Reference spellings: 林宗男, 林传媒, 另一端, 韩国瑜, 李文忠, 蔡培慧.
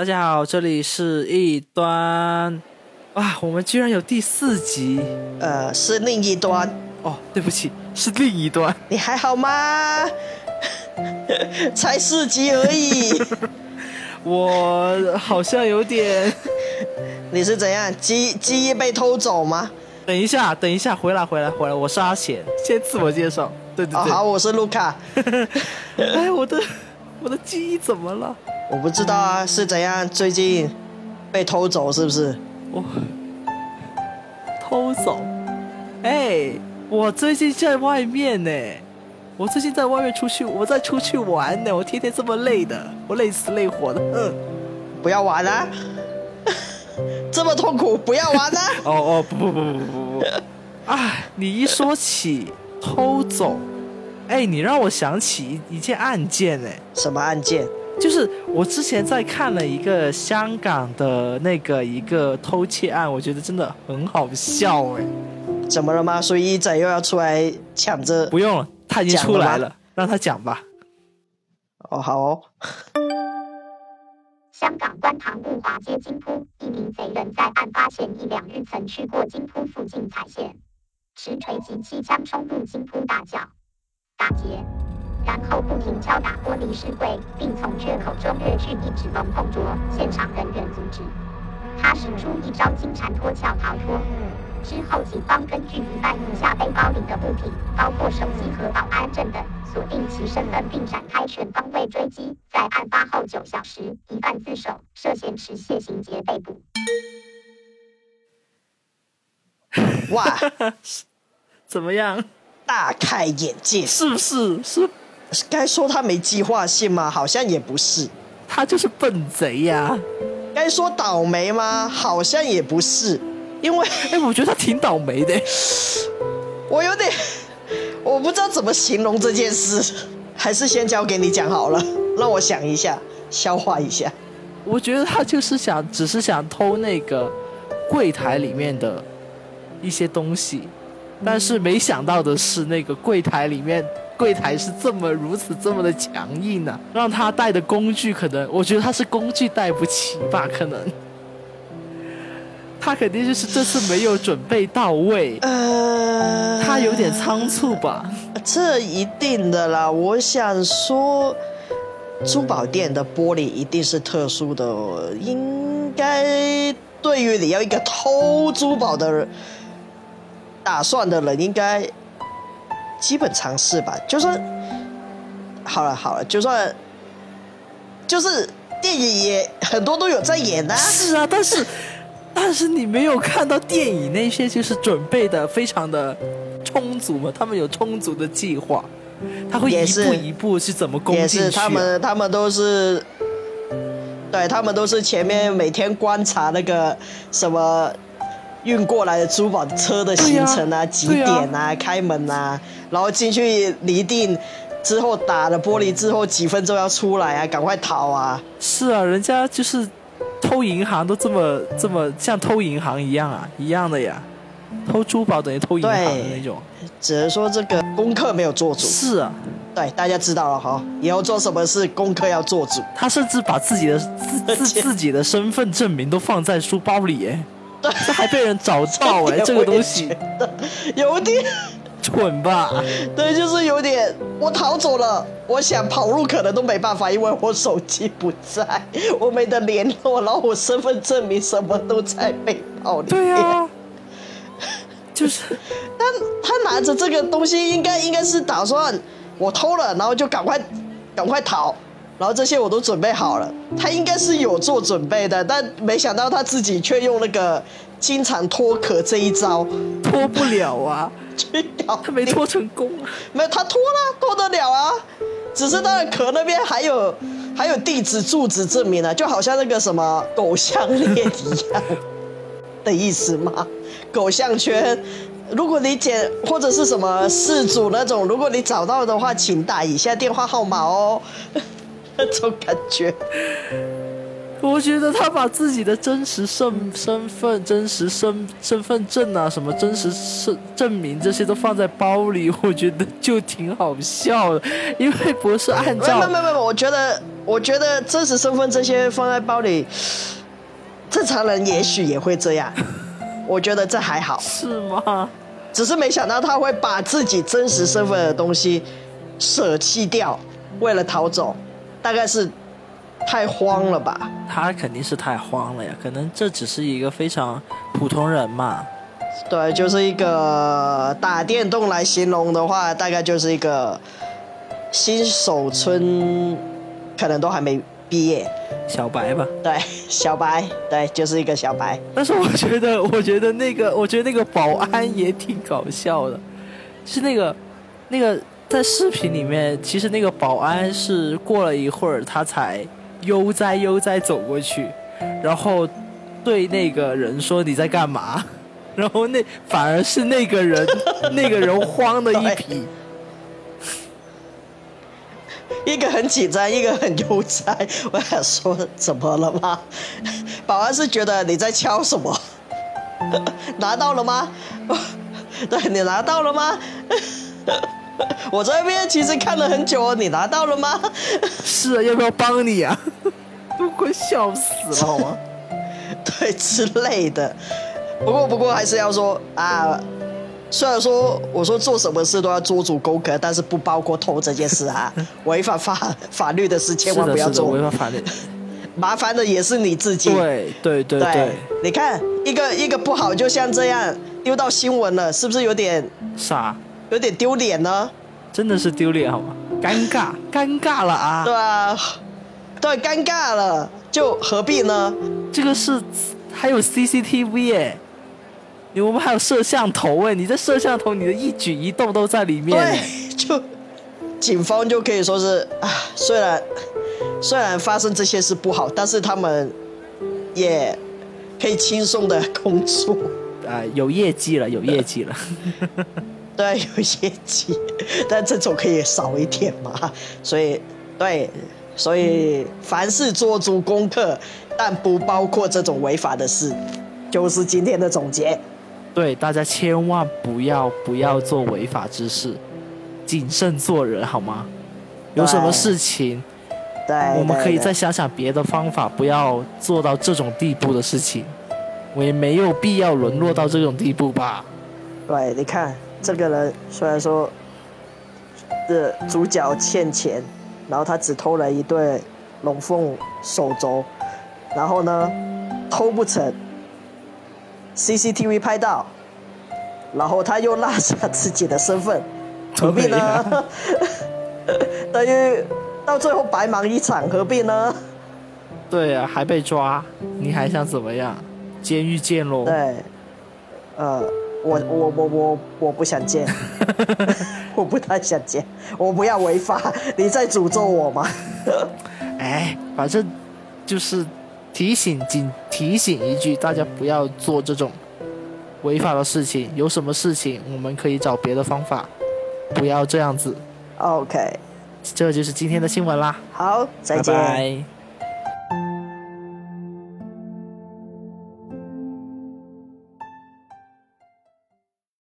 大家好，这里是异端。哇，我们居然有第4集。是另一端。哦，对不起，是另一端。你还好吗？才4集而已。我好像有点。你是怎样？记忆被偷走吗？等一下，回来，我是阿贤，先自我介绍。对，好，我是卢卡。哎，我的记忆怎么了？我不知道啊，是怎样？最近被偷走是不是？我偷走？哎，我最近在外面呢，我最近在外面出去，我在出去玩呢，我天天这么累的，我累死累活的。不要玩啊！这么痛苦，不要玩啊！哦不！哎，你一说起偷走，哎，你让我想起一件案件哎。什么案件？就是我之前在看了一个香港的那个一个偷窃案，我觉得真的很好笑哎。怎么了吗？所以一仔又要出来抢着？不用了，他已经出来了，让他讲吧。哦，好哦。香港观塘步华街金铺，一名贼人在案发前1-2日曾去过金铺附近踩线，持锤及气枪冲入金铺大叫、打劫，然后不停敲打玻璃饰柜，并从缺口中掠去一只龙凤镯，现场人员阻止。他使出一招金蝉脱壳逃脱，之后警方根据100以下被包领的物品，包括手机和保安证等，锁定其身份并展开全方位追击。在案发后9小时，疑犯自首，涉嫌持械行劫被捕。哇，怎么样？大开眼界，是不是？是该说他没计划性吗？好像也不是。他就是笨贼呀。该说倒霉吗？好像也不是。因为我觉得他挺倒霉的。我不知道怎么形容这件事，还是先交给你讲好了，让我想一下，消化一下。我觉得他就是只是想偷那个柜台里面的一些东西，但是没想到的是，那个柜台是如此这么的强硬啊，让他带的工具，可能我觉得他是工具带不起吧，可能。他肯定就是这次没有准备到位，他有点仓促吧。这一定的啦，我想说，珠宝店的玻璃一定是特殊的，应该对于你要一个偷珠宝的人打算的人，应该基本常识吧。就算好了，就算就是电影也很多都有在演啊。是啊，但是你没有看到电影那些就是准备的非常的充足嘛，他们有充足的计划，他会一步一步是怎么攻进去、啊、也是他们都是，对，他们都是前面每天观察那个什么运过来的珠宝车的行程 啊几点 啊开门啊，然后进去离定之后打了玻璃之后几分钟要出来啊，赶快逃啊。是啊，人家就是偷银行都这么像偷银行一样啊，一样的呀，偷珠宝等于偷银行的那种。只能说这个功课没有做足。是啊，对，大家知道了哈，以后做什么事功课要做足。他甚至把自己的身份证明都放在书包里耶，对，这还被人找到哎，这个东西有点蠢吧？对，就是有点，我逃走了，我想跑路可能都没办法，因为我手机不在，我没得联络，然后我身份证明什么都在背包里面。对啊，就是他拿着这个东西，应该是打算我偷了，然后就赶快逃，然后这些我都准备好了，他应该是有做准备的，但没想到他自己却用那个经常脱壳这一招，脱不了啊。他没脱成功啊。没有，他脱了，脱得了啊，只是他的壳那边还有地址住址证明啊，就好像那个什么狗项链一样的意思嘛。狗项圈，如果你捡或者是什么事主那种，如果你找到的话，请打以下电话号码哦。那种感觉。我觉得他把自己的真实身份、真实身份证啊，什么真实证明这些都放在包里，我觉得就挺好笑的，因为不是按照……没有，我觉得我觉得真实身份这些放在包里，正常人也许也会这样，我觉得这还好。是吗？只是没想到他会把自己真实身份的东西舍弃掉，为了逃走，大概是太慌了吧。他肯定是太慌了呀，可能这只是一个非常普通人嘛。对，就是一个打电动来形容的话，大概就是一个新手村，可能都还没毕业，小白吧。对，小白，对，就是一个小白。但是我觉得那个保安也挺搞笑的，就是那个在视频里面，其实那个保安是过了一会儿他才悠哉走过去，然后对那个人说你在干嘛，然后那反而是那个人慌的一批，一个很紧张，一个很悠哉。我想说怎么了吗？保安是觉得你在敲什么，拿到了吗？对，你拿到了吗？我这边其实看了很久哦，你拿到了吗？是啊，要不要帮你啊？都快笑死了好吗？对之类的。不过还是要说啊，虽然说我说做什么事都要做足功课，但是不包括偷这件事啊，违反法律的事千万不要做。违反法律，麻烦的也是你自己。对，你看一个不好，就像这样丢到新闻了，是不是有点傻？有点丢脸呢，真的是丢脸好吗？尴尬了啊！对啊，对，尴尬了，就何必呢？这个是还有 CCTV 哎，我们还有摄像头哎，你这摄像头你的一举一动都在里面。对，就警方就可以说是啊，虽然发生这些事不好，但是他们也可以轻松的控诉啊，有业绩了。对，有些急，但这种可以少一点嘛。所以凡事做足功课，但不包括这种违法的事，就是今天的总结。对，大家千万不要做违法之事，谨慎做人好吗？有什么事情，对，我们可以再想想别的方法，不要做到这种地步的事情。我也没有必要沦落到这种地步吧。对，你看。这个人虽然说的主角欠钱，然后他只偷了一对龙凤手镯，然后呢偷不成 CCTV 拍到，然后他又落下自己的身份，何必呢？等于到最后白忙一场，何必呢？对啊，还被抓，你还想怎么样？监狱见咯。对，我不想见，我不太想见，我不要违法，你在诅咒我吗？哎，反正就是提醒一句，大家不要做这种违法的事情。有什么事情我们可以找别的方法，不要这样子。OK， 这就是今天的新闻啦。好，再见。拜拜。